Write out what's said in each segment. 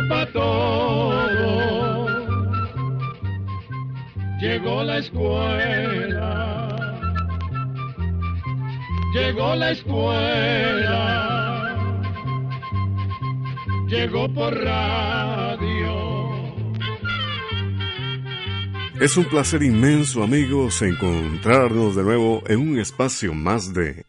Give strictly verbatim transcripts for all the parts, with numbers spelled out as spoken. llegó pa' todo. Llegó la escuela, llegó la escuela, llegó por radio. Es un placer inmenso, amigos, encontrarnos de nuevo en un espacio más de...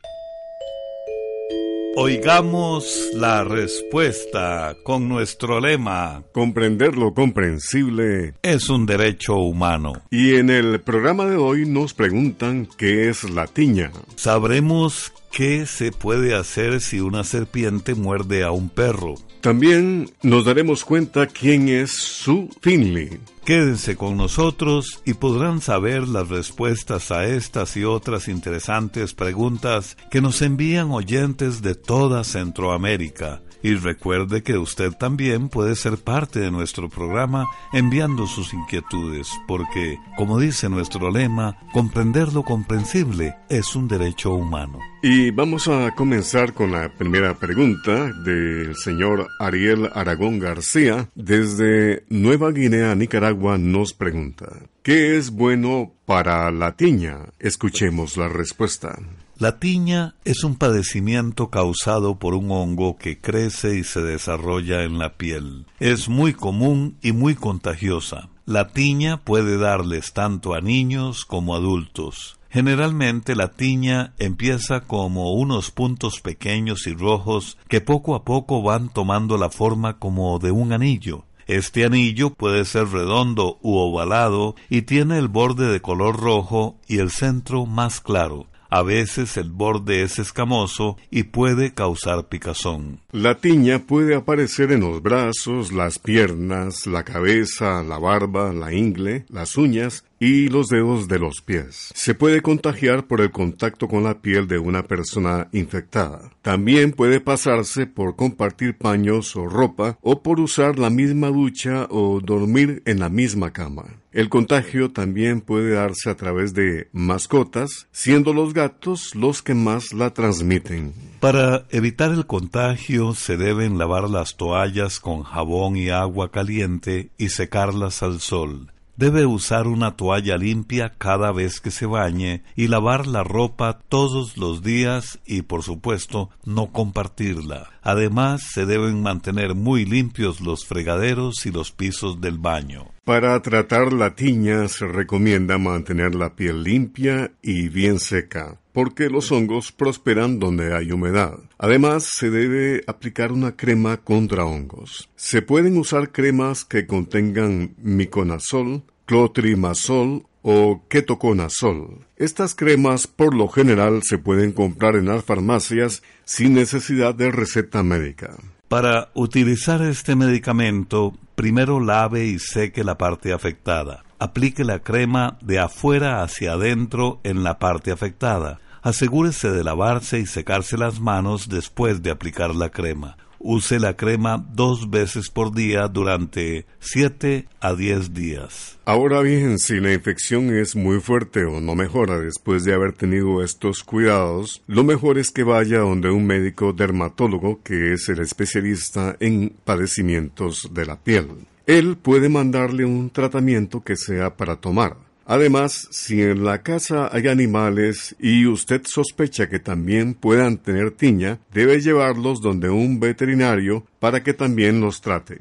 Oigamos la respuesta con nuestro lema: comprender lo comprensible es un derecho humano. Y en el programa de hoy nos preguntan qué es la tiña. Sabremos qué se puede hacer si una serpiente muerde a un perro. También nos daremos cuenta quién es Sue Finley. Quédense con nosotros y podrán saber las respuestas a estas y otras interesantes preguntas que nos envían oyentes de toda Centroamérica. Y recuerde que usted también puede ser parte de nuestro programa enviando sus inquietudes, porque, como dice nuestro lema, comprender lo comprensible es un derecho humano. Y vamos a comenzar con la primera pregunta del señor Ariel Aragón García. Desde Nueva Guinea, Nicaragua, nos pregunta: ¿qué es bueno para la tiña? Escuchemos la respuesta. La tiña es un padecimiento causado por un hongo que crece y se desarrolla en la piel. Es muy común y muy contagiosa. La tiña puede darles tanto a niños como adultos. Generalmente la tiña empieza como unos puntos pequeños y rojos que poco a poco van tomando la forma como de un anillo. Este anillo puede ser redondo u ovalado y tiene el borde de color rojo y el centro más claro. A veces el borde es escamoso y puede causar picazón. La tiña puede aparecer en los brazos, las piernas, la cabeza, la barba, la ingle, las uñas y los dedos de los pies. Se puede contagiar por el contacto con la piel de una persona infectada. También puede pasarse por compartir paños o ropa o por usar la misma ducha o dormir en la misma cama. El contagio también puede darse a través de mascotas, siendo los gatos los que más la transmiten. Para evitar el contagio se deben lavar las toallas con jabón y agua caliente y secarlas al sol. Debe usar una toalla limpia cada vez que se bañe y lavar la ropa todos los días y, por supuesto, no compartirla. Además, se deben mantener muy limpios los fregaderos y los pisos del baño. Para tratar la tiña se recomienda mantener la piel limpia y bien seca, porque los hongos prosperan donde hay humedad. Además, se debe aplicar una crema contra hongos. Se pueden usar cremas que contengan miconazol, clotrimazol o ketoconazol. Estas cremas, por lo general, se pueden comprar en las farmacias sin necesidad de receta médica. Para utilizar este medicamento, primero lave y seque la parte afectada. Aplique la crema de afuera hacia adentro en la parte afectada. Asegúrese de lavarse y secarse las manos después de aplicar la crema. Use la crema dos veces por día durante siete a diez días. Ahora bien, si la infección es muy fuerte o no mejora después de haber tenido estos cuidados, lo mejor es que vaya donde un médico dermatólogo, que es el especialista en padecimientos de la piel. Él puede mandarle un tratamiento que sea para tomar. Además, si en la casa hay animales y usted sospecha que también puedan tener tiña, debe llevarlos donde un veterinario para que también los trate.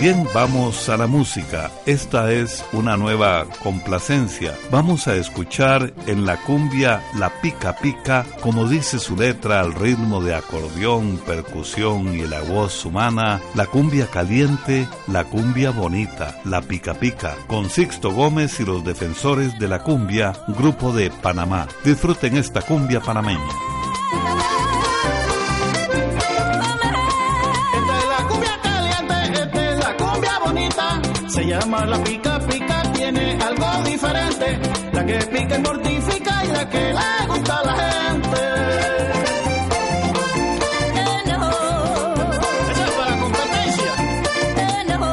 Bien, vamos a la música. Esta es una nueva complacencia. Vamos a escuchar en la cumbia La Pica Pica, como dice su letra, al ritmo de acordeón, percusión y la voz humana, la cumbia caliente, la cumbia bonita, La Pica Pica, con Sixto Gómez y los Defensores de la Cumbia, grupo de Panamá. Disfruten esta cumbia panameña. Se llama la pica pica, tiene algo diferente, la que pica y mortifica y la que le gusta a la gente. Eh, no. Eso es para competencia. Eh, no.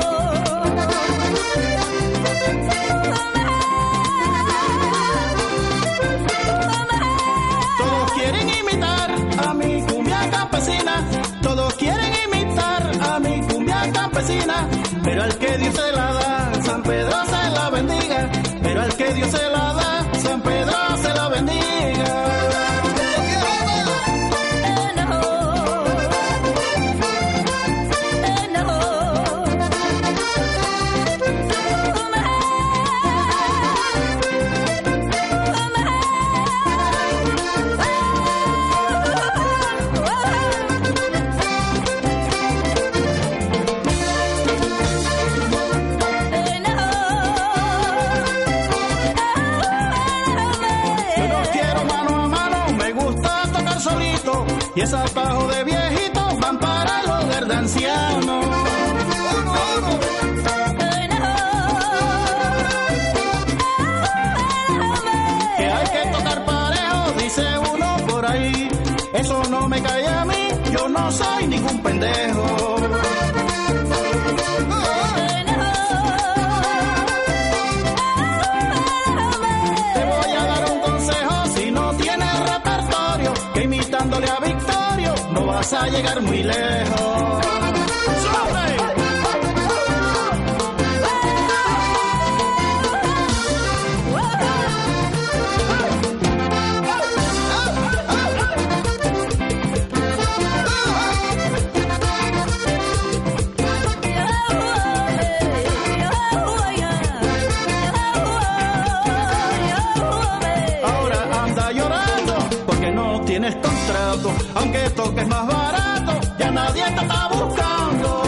Todos quieren imitar a mi cumbia campesina, todos quieren imitar medicina, pero al que Dios se la da, San Pedro se la bendiga, pero al que Dios se la da, San Pedro se la bendiga. Y esos bajos de viejitos van para el hogar de ancianos. Que hay que tocar parejo, dice uno por ahí. Eso no me cae a mí, yo no soy ningún pendejo. Te voy a dar un consejo, si no tienes repertorio, que imitándole a no vas a llegar muy lejos. Ahora anda llorando porque no tienes contrato, aunque toques más barato, ya nadie te está buscando.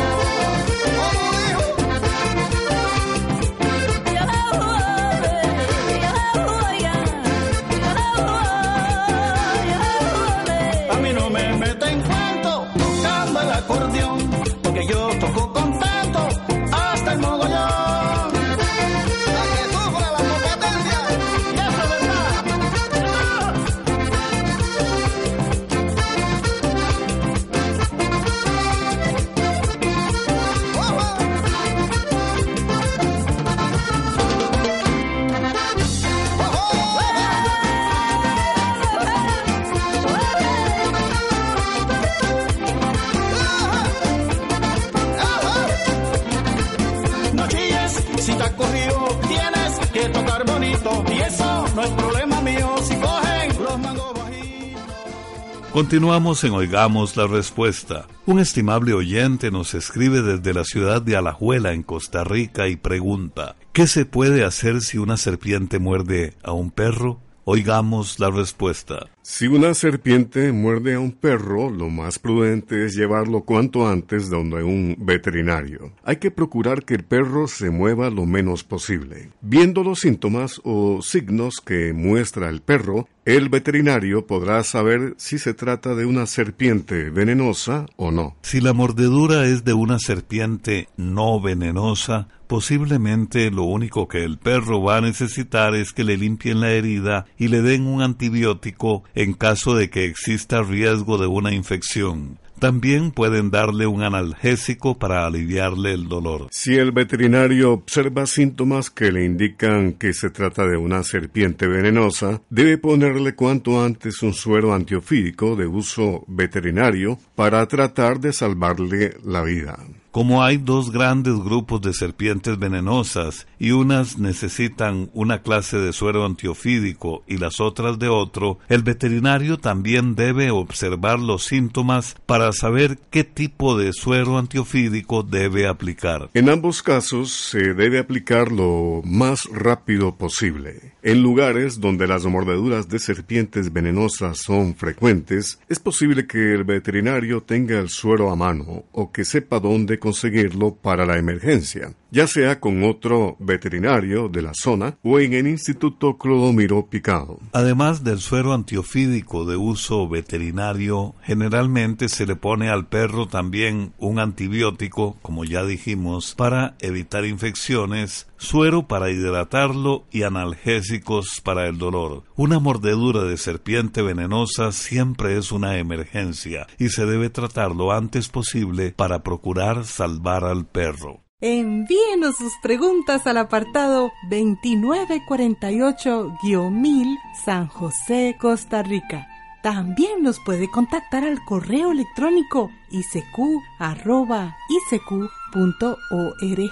A mí no me meten cuento tocando el acordeón, porque yo toco contento hasta el mogollón. Continuamos en Oigamos la Respuesta. Un estimable oyente nos escribe desde la ciudad de Alajuela, en Costa Rica, y pregunta: ¿qué se puede hacer si una serpiente muerde a un perro? Oigamos la respuesta. Si una serpiente muerde a un perro, lo más prudente es llevarlo cuanto antes donde un veterinario. Hay que procurar que el perro se mueva lo menos posible. Viendo los síntomas o signos que muestra el perro, el veterinario podrá saber si se trata de una serpiente venenosa o no. Si la mordedura es de una serpiente no venenosa, posiblemente lo único que el perro va a necesitar es que le limpien la herida y le den un antibiótico en caso de que exista riesgo de una infección. También pueden darle un analgésico para aliviarle el dolor. Si el veterinario observa síntomas que le indican que se trata de una serpiente venenosa, debe ponerle cuanto antes un suero antiofídico de uso veterinario para tratar de salvarle la vida. Como hay dos grandes grupos de serpientes venenosas y unas necesitan una clase de suero antiofídico y las otras de otro, el veterinario también debe observar los síntomas para saber qué tipo de suero antiofídico debe aplicar. En ambos casos se debe aplicar lo más rápido posible. En lugares donde las mordeduras de serpientes venenosas son frecuentes, es posible que el veterinario tenga el suero a mano o que sepa dónde conseguirlo para la emergencia, ya sea con otro veterinario de la zona o en el Instituto Clodomiro Picado. Además del suero antiofídico de uso veterinario, generalmente se le pone al perro también un antibiótico, como ya dijimos, para evitar infecciones, suero para hidratarlo y analgésicos para el dolor. Una mordedura de serpiente venenosa siempre es una emergencia y se debe tratar lo antes posible para procurar salvar al perro. Envíenos sus preguntas al apartado veintinueve cuarenta y ocho guion mil San José, Costa Rica. También nos puede contactar al correo electrónico i c q arroba i c q punto org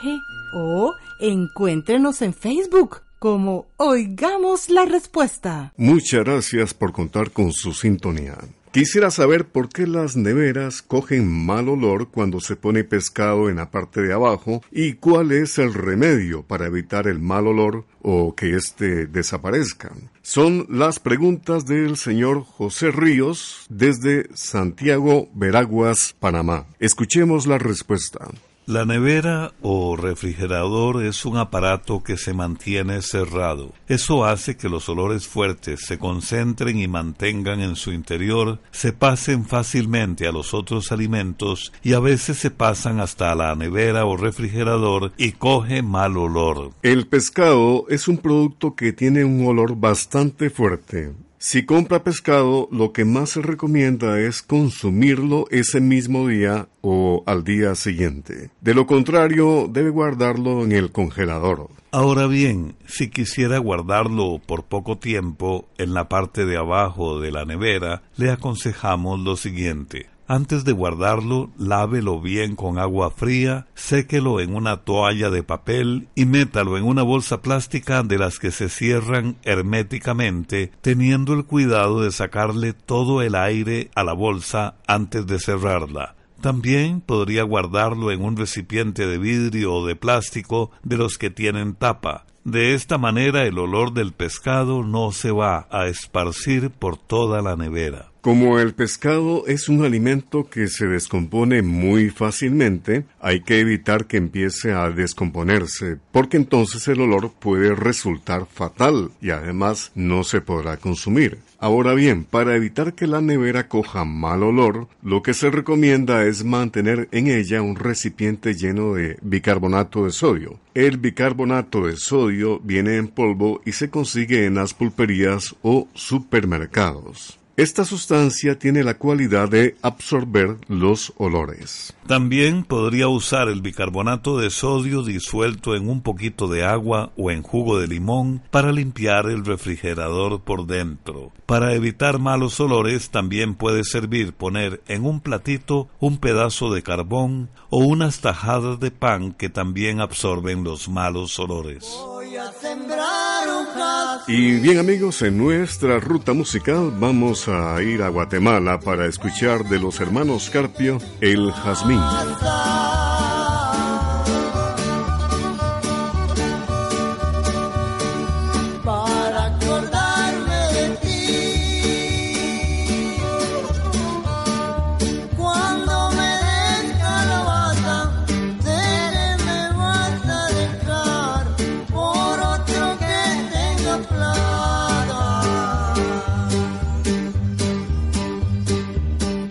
o encuéntrenos en Facebook como Oigamos la Respuesta. Muchas gracias por contar con su sintonía. Quisiera saber por qué las neveras cogen mal olor cuando se pone pescado en la parte de abajo y cuál es el remedio para evitar el mal olor o que éste desaparezca. Son las preguntas del señor José Ríos desde Santiago, Veraguas, Panamá. Escuchemos la respuesta. La nevera o refrigerador es un aparato que se mantiene cerrado. Eso hace que los olores fuertes se concentren y mantengan en su interior, se pasen fácilmente a los otros alimentos y a veces se pasan hasta la nevera o refrigerador y coge mal olor. El pescado es un producto que tiene un olor bastante fuerte. Si compra pescado, lo que más se recomienda es consumirlo ese mismo día o al día siguiente. De lo contrario, debe guardarlo en el congelador. Ahora bien, si quisiera guardarlo por poco tiempo en la parte de abajo de la nevera, le aconsejamos lo siguiente. Antes de guardarlo, lávelo bien con agua fría, séquelo en una toalla de papel y métalo en una bolsa plástica de las que se cierran herméticamente, teniendo el cuidado de sacarle todo el aire a la bolsa antes de cerrarla. También podría guardarlo en un recipiente de vidrio o de plástico de los que tienen tapa. De esta manera el olor del pescado no se va a esparcir por toda la nevera. Como el pescado es un alimento que se descompone muy fácilmente, hay que evitar que empiece a descomponerse, porque entonces el olor puede resultar fatal y además no se podrá consumir. Ahora bien, para evitar que la nevera coja mal olor, lo que se recomienda es mantener en ella un recipiente lleno de bicarbonato de sodio. El bicarbonato de sodio viene en polvo y se consigue en las pulperías o supermercados. Esta sustancia tiene la cualidad de absorber los olores. También podría usar el bicarbonato de sodio disuelto en un poquito de agua o en jugo de limón para limpiar el refrigerador por dentro. Para evitar malos olores también puede servir poner en un platito un pedazo de carbón o unas tajadas de pan que también absorben los malos olores. Voy a sembrar un jazz. Y bien amigos, en nuestra ruta musical vamos a a ir a Guatemala para escuchar de los hermanos Carpio, El Jazmín.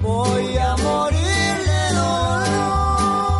Voy a morir de dolor.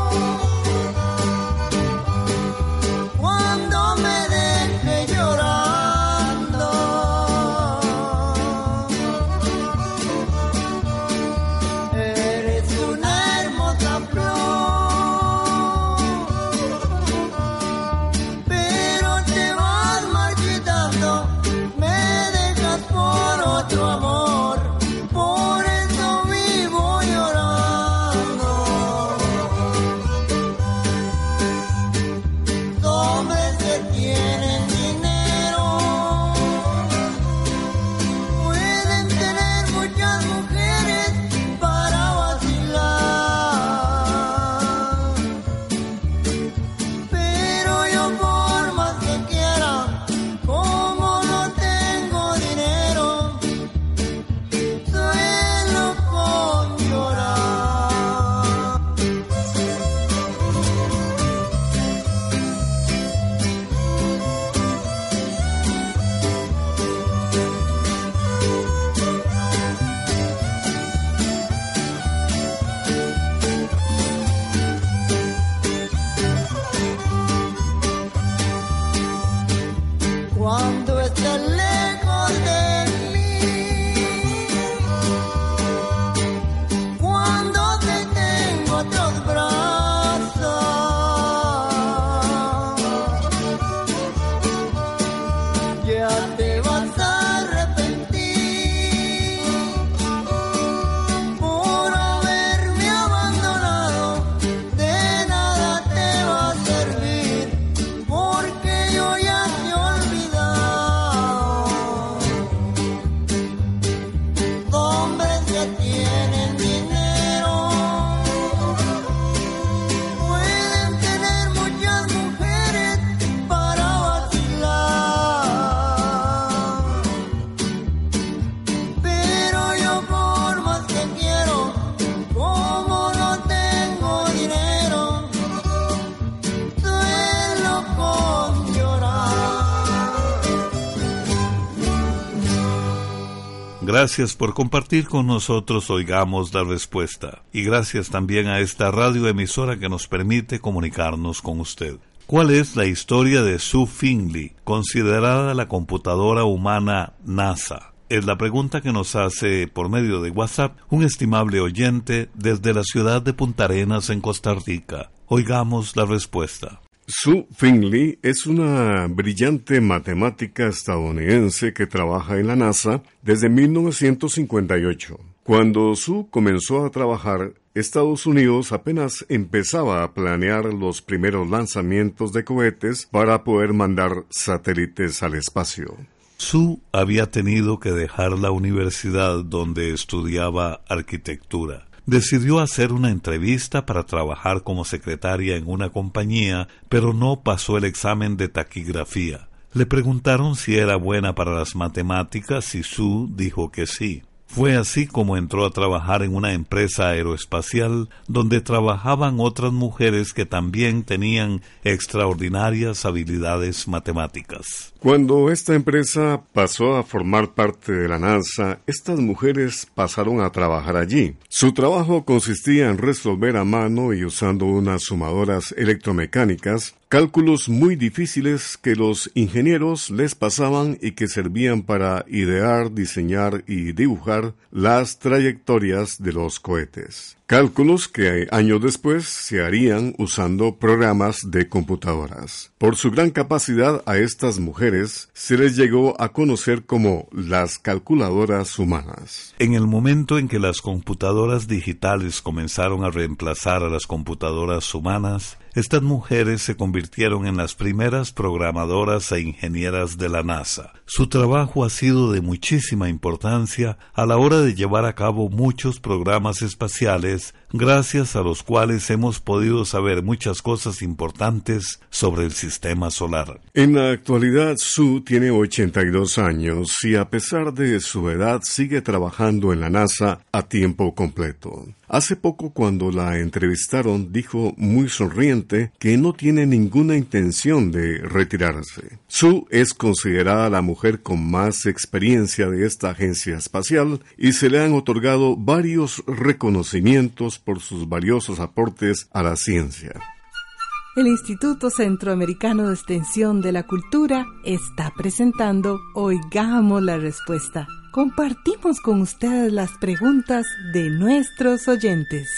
Gracias por compartir con nosotros Oigamos la Respuesta. Y gracias también a esta radioemisora que nos permite comunicarnos con usted. ¿Cuál es la historia de Sue Finley, considerada la computadora humana NASA? Es la pregunta que nos hace por medio de WhatsApp un estimable oyente desde la ciudad de Punta Arenas, en Costa Rica. Oigamos la respuesta. Sue Finley es una brillante matemática estadounidense que trabaja en la NASA desde mil novecientos cincuenta y ocho. Cuando Sue comenzó a trabajar, Estados Unidos apenas empezaba a planear los primeros lanzamientos de cohetes para poder mandar satélites al espacio. Sue había tenido que dejar la universidad donde estudiaba arquitectura. Decidió hacer una entrevista para trabajar como secretaria en una compañía, pero no pasó el examen de taquigrafía. Le preguntaron si era buena para las matemáticas y Sue dijo que sí. Fue así como entró a trabajar en una empresa aeroespacial donde trabajaban otras mujeres que también tenían extraordinarias habilidades matemáticas. Cuando esta empresa pasó a formar parte de la NASA, estas mujeres pasaron a trabajar allí. Su trabajo consistía en resolver a mano y usando unas sumadoras electromecánicas cálculos muy difíciles que los ingenieros les pasaban y que servían para idear, diseñar y dibujar las trayectorias de los cohetes. Cálculos que años después se harían usando programas de computadoras. Por su gran capacidad a estas mujeres se les llegó a conocer como las calculadoras humanas. En el momento en que las computadoras digitales comenzaron a reemplazar a las computadoras humanas, estas mujeres se convirtieron en las primeras programadoras e ingenieras de la NASA. Su trabajo ha sido de muchísima importancia a la hora de llevar a cabo muchos programas espaciales gracias a los cuales hemos podido saber muchas cosas importantes sobre el sistema solar. En la actualidad, Sue tiene ochenta y dos años y a pesar de su edad sigue trabajando en la NASA a tiempo completo. Hace poco, cuando la entrevistaron, dijo muy sonriente que no tiene ninguna intención de retirarse. Sue es considerada la mujer con más experiencia de esta agencia espacial y se le han otorgado varios reconocimientos por sus valiosos aportes a la ciencia. El Instituto Centroamericano de Extensión de la Cultura está presentando Oigamos la Respuesta. Compartimos con ustedes las preguntas de nuestros oyentes.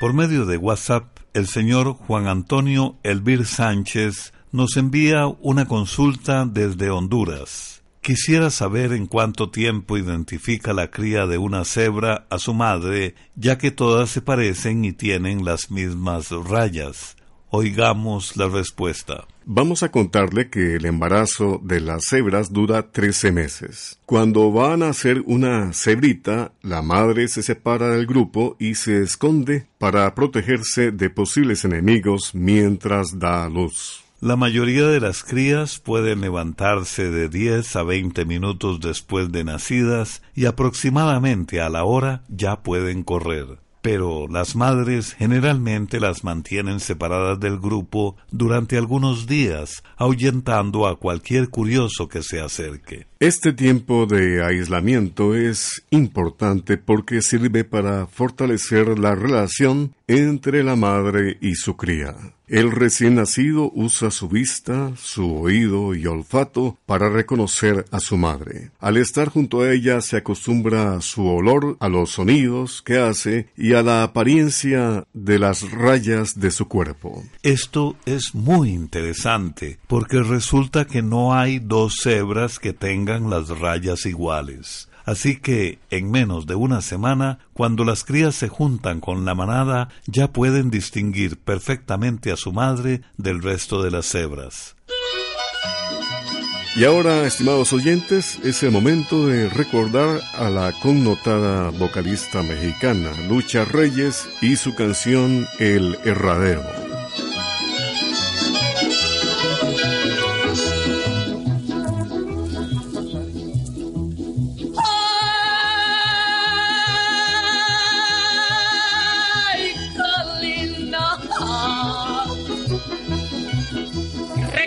Por medio de WhatsApp, el señor Juan Antonio Elvir Sánchez nos envía una consulta desde Honduras. Quisiera saber en cuánto tiempo identifica la cría de una cebra a su madre, ya que todas se parecen y tienen las mismas rayas. Oigamos la respuesta. Vamos a contarle que el embarazo de las cebras dura trece meses. Cuando va a nacer una cebrita, la madre se separa del grupo y se esconde para protegerse de posibles enemigos mientras da a luz. La mayoría de las crías pueden levantarse de diez a veinte minutos después de nacidas y aproximadamente a la hora ya pueden correr. Pero las madres generalmente las mantienen separadas del grupo durante algunos días, ahuyentando a cualquier curioso que se acerque. Este tiempo de aislamiento es importante porque sirve para fortalecer la relación entre la madre y su cría. El recién nacido usa su vista, su oído y olfato para reconocer a su madre. Al estar junto a ella se acostumbra a su olor, a los sonidos que hace y a la apariencia de las rayas de su cuerpo. Esto es muy interesante porque resulta que no hay dos cebras que tengan las rayas iguales. Así que, en menos de una semana, cuando las crías se juntan con la manada, ya pueden distinguir perfectamente a su madre del resto de las cebras. Y ahora, estimados oyentes, es el momento de recordar a la connotada vocalista mexicana Lucha Reyes y su canción El Herradero.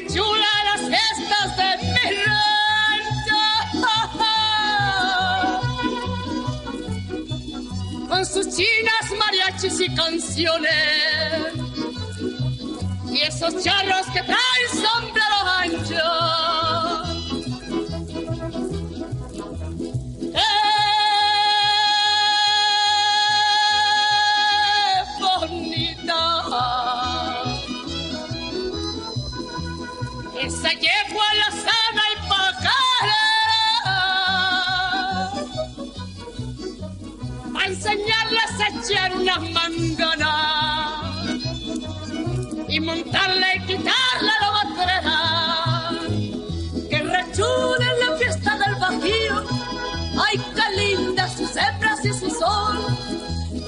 Chulas estas de mi rancho. y canciones. Y esos charros que traen sombrero ancho. ¡Qué bonita! Esa yegua la sana y pacara. Va a enseñarles a echar unas manganas. Y montarle y quitarle la batrera, que rechule en la fiesta del Bajío. Ay, qué lindas sus hembras y su sol,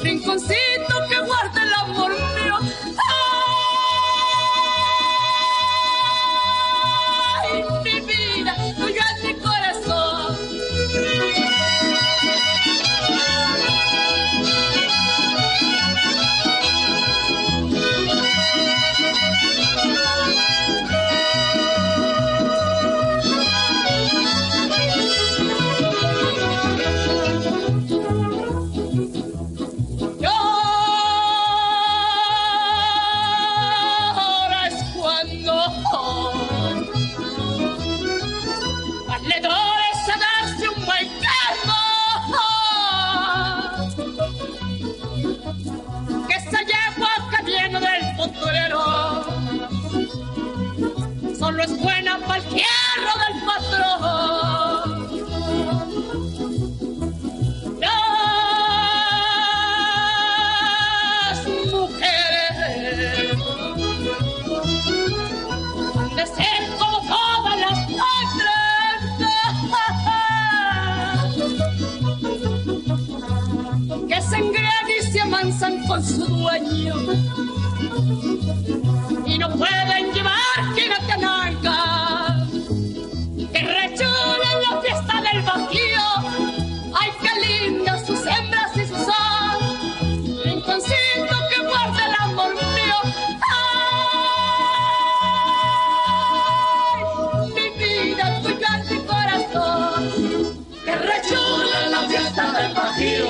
rinconcito que guarda el amor mío. Ay, mi vida, tuyo es mi corazón. Solo es buena para el hierro del patrón. Las mujeres han de ser como todas las otras, que se engrean y se amansan con su dueño. Y no pueden llevar quien a Cananga, que rechulen la fiesta del Bajío. Ay, qué lindas sus hembras y sus ojos, rinconcito que guarda el amor mío. Ay, mi vida, tuyo es mi corazón, que rechulen la fiesta del Bajío.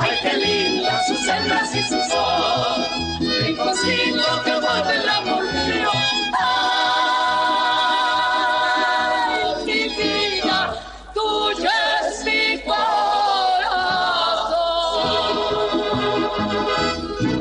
Ay, qué lindas sus hembras y sus ojos, rinconcito que guarda el amor mío. Ay, mi vida, tuyo es mi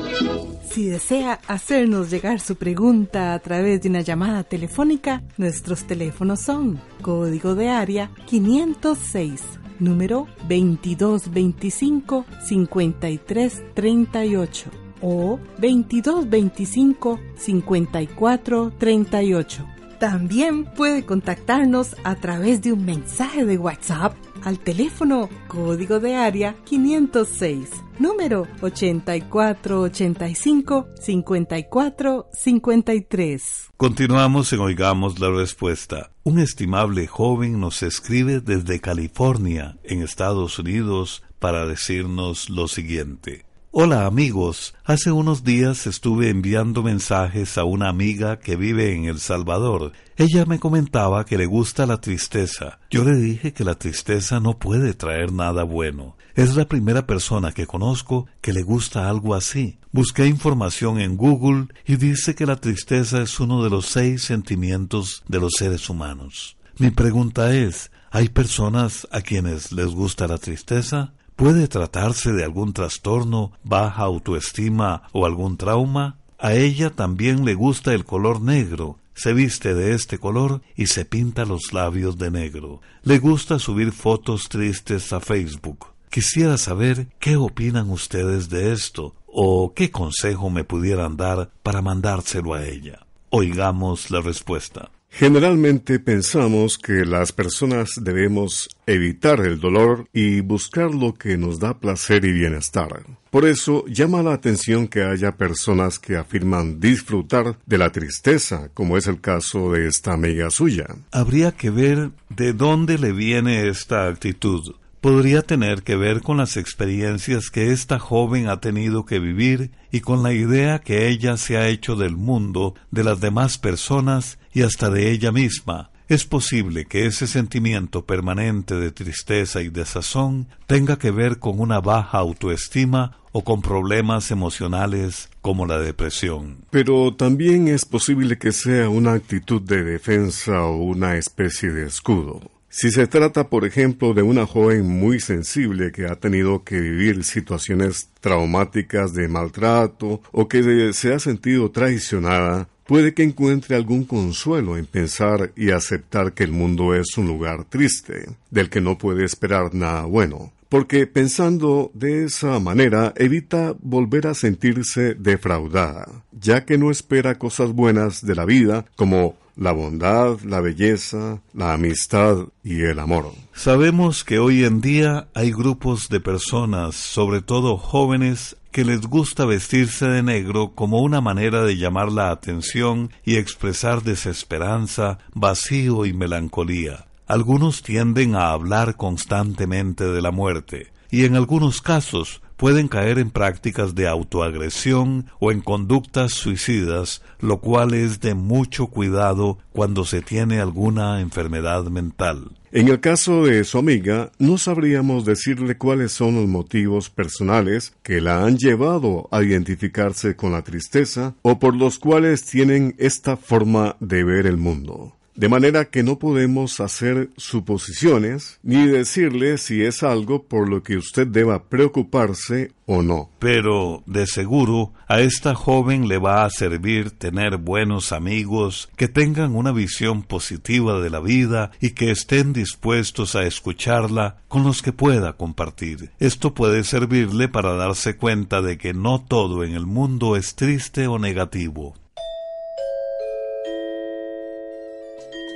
corazón. Si desea hacernos llegar su pregunta a través de una llamada telefónica, nuestros teléfonos son código de área quinientos seis. Número veintidós veinticinco cincuenta y tres treinta y ocho o veintidós veinticinco cincuenta y cuatro treinta y ocho. También puede contactarnos a través de un mensaje de WhatsApp al teléfono código de área quinientos seis, número ochenta y cuatro ochenta y cinco cincuenta y cuatro cincuenta y tres. Continuamos en Oigamos la Respuesta. Un estimable joven nos escribe desde California, en Estados Unidos, para decirnos lo siguiente. Hola amigos, hace unos días estuve enviando mensajes a una amiga que vive en El Salvador. Ella me comentaba que le gusta la tristeza. Yo le dije que la tristeza no puede traer nada bueno. Es la primera persona que conozco que le gusta algo así. Busqué información en Google y dice que la tristeza es uno de los seis sentimientos de los seres humanos. Mi pregunta es, ¿hay personas a quienes les gusta la tristeza? ¿Puede tratarse de algún trastorno, baja autoestima o algún trauma? A ella también le gusta el color negro. Se viste de este color y se pinta los labios de negro. Le gusta subir fotos tristes a Facebook. Quisiera saber qué opinan ustedes de esto o qué consejo me pudieran dar para mandárselo a ella. Oigamos la respuesta. Generalmente pensamos que las personas debemos evitar el dolor y buscar lo que nos da placer y bienestar. Por eso llama la atención que haya personas que afirman disfrutar de la tristeza, como es el caso de esta amiga suya. Habría que ver de dónde le viene esta actitud. Podría tener que ver con las experiencias que esta joven ha tenido que vivir y con la idea que ella se ha hecho del mundo, de las demás personas y hasta de ella misma. Es posible que ese sentimiento permanente de tristeza y desazón tenga que ver con una baja autoestima o con problemas emocionales como la depresión. Pero también es posible que sea una actitud de defensa o una especie de escudo. Si se trata, por ejemplo, de una joven muy sensible que ha tenido que vivir situaciones traumáticas de maltrato o que se ha sentido traicionada, puede que encuentre algún consuelo en pensar y aceptar que el mundo es un lugar triste, del que no puede esperar nada bueno, porque pensando de esa manera evita volver a sentirse defraudada, ya que no espera cosas buenas de la vida como la bondad, la belleza, la amistad y el amor. Sabemos que hoy en día hay grupos de personas, sobre todo jóvenes, que les gusta vestirse de negro como una manera de llamar la atención y expresar desesperanza, vacío y melancolía. Algunos tienden a hablar constantemente de la muerte, y en algunos casos pueden caer en prácticas de autoagresión o en conductas suicidas, lo cual es de mucho cuidado cuando se tiene alguna enfermedad mental. En el caso de su amiga, no sabríamos decirle cuáles son los motivos personales que la han llevado a identificarse con la tristeza o por los cuales tienen esta forma de ver el mundo. De manera que no podemos hacer suposiciones ni decirle si es algo por lo que usted deba preocuparse o no. Pero, de seguro, a esta joven le va a servir tener buenos amigos que tengan una visión positiva de la vida y que estén dispuestos a escucharla, con los que pueda compartir. Esto puede servirle para darse cuenta de que no todo en el mundo es triste o negativo.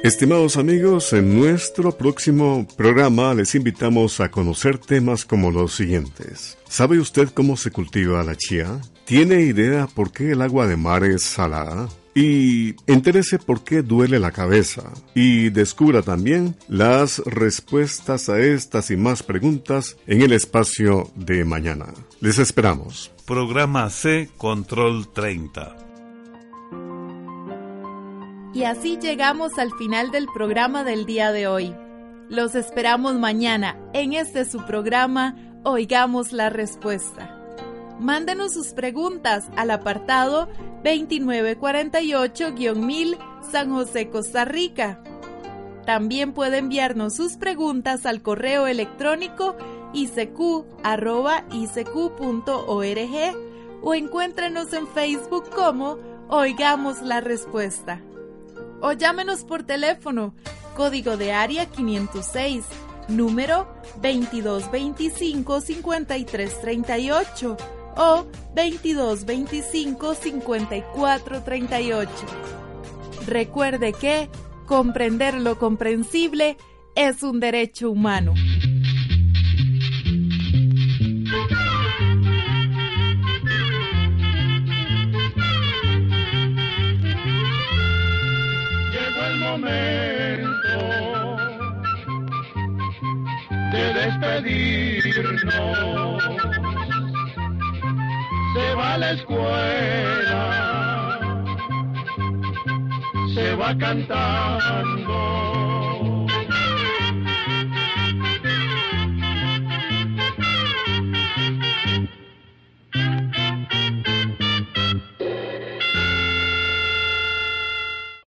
Estimados amigos, en nuestro próximo programa les invitamos a conocer temas como los siguientes. ¿Sabe usted cómo se cultiva la chía? ¿Tiene idea por qué el agua de mar es salada? Y entérese por qué duele la cabeza. Y descubra también las respuestas a estas y más preguntas en el espacio de mañana. Les esperamos. Programa C, Control treinta. Y así llegamos al final del programa del día de hoy. Los esperamos mañana en este su programa Oigamos la Respuesta. Mándenos sus preguntas al apartado veintinueve cuarenta y ocho mil San José, Costa Rica. También puede enviarnos sus preguntas al correo electrónico i c q arroba i c q punto org o encuéntrenos en Facebook como Oigamos la Respuesta. O llámenos por teléfono, código de área quinientos seis, número veintidós veinticinco cincuenta y tres treinta y ocho o veintidós veinticinco cincuenta y cuatro treinta y ocho. Recuerde que comprender lo comprensible es un derecho humano. De despedirnos, se va a la escuela, se va cantando.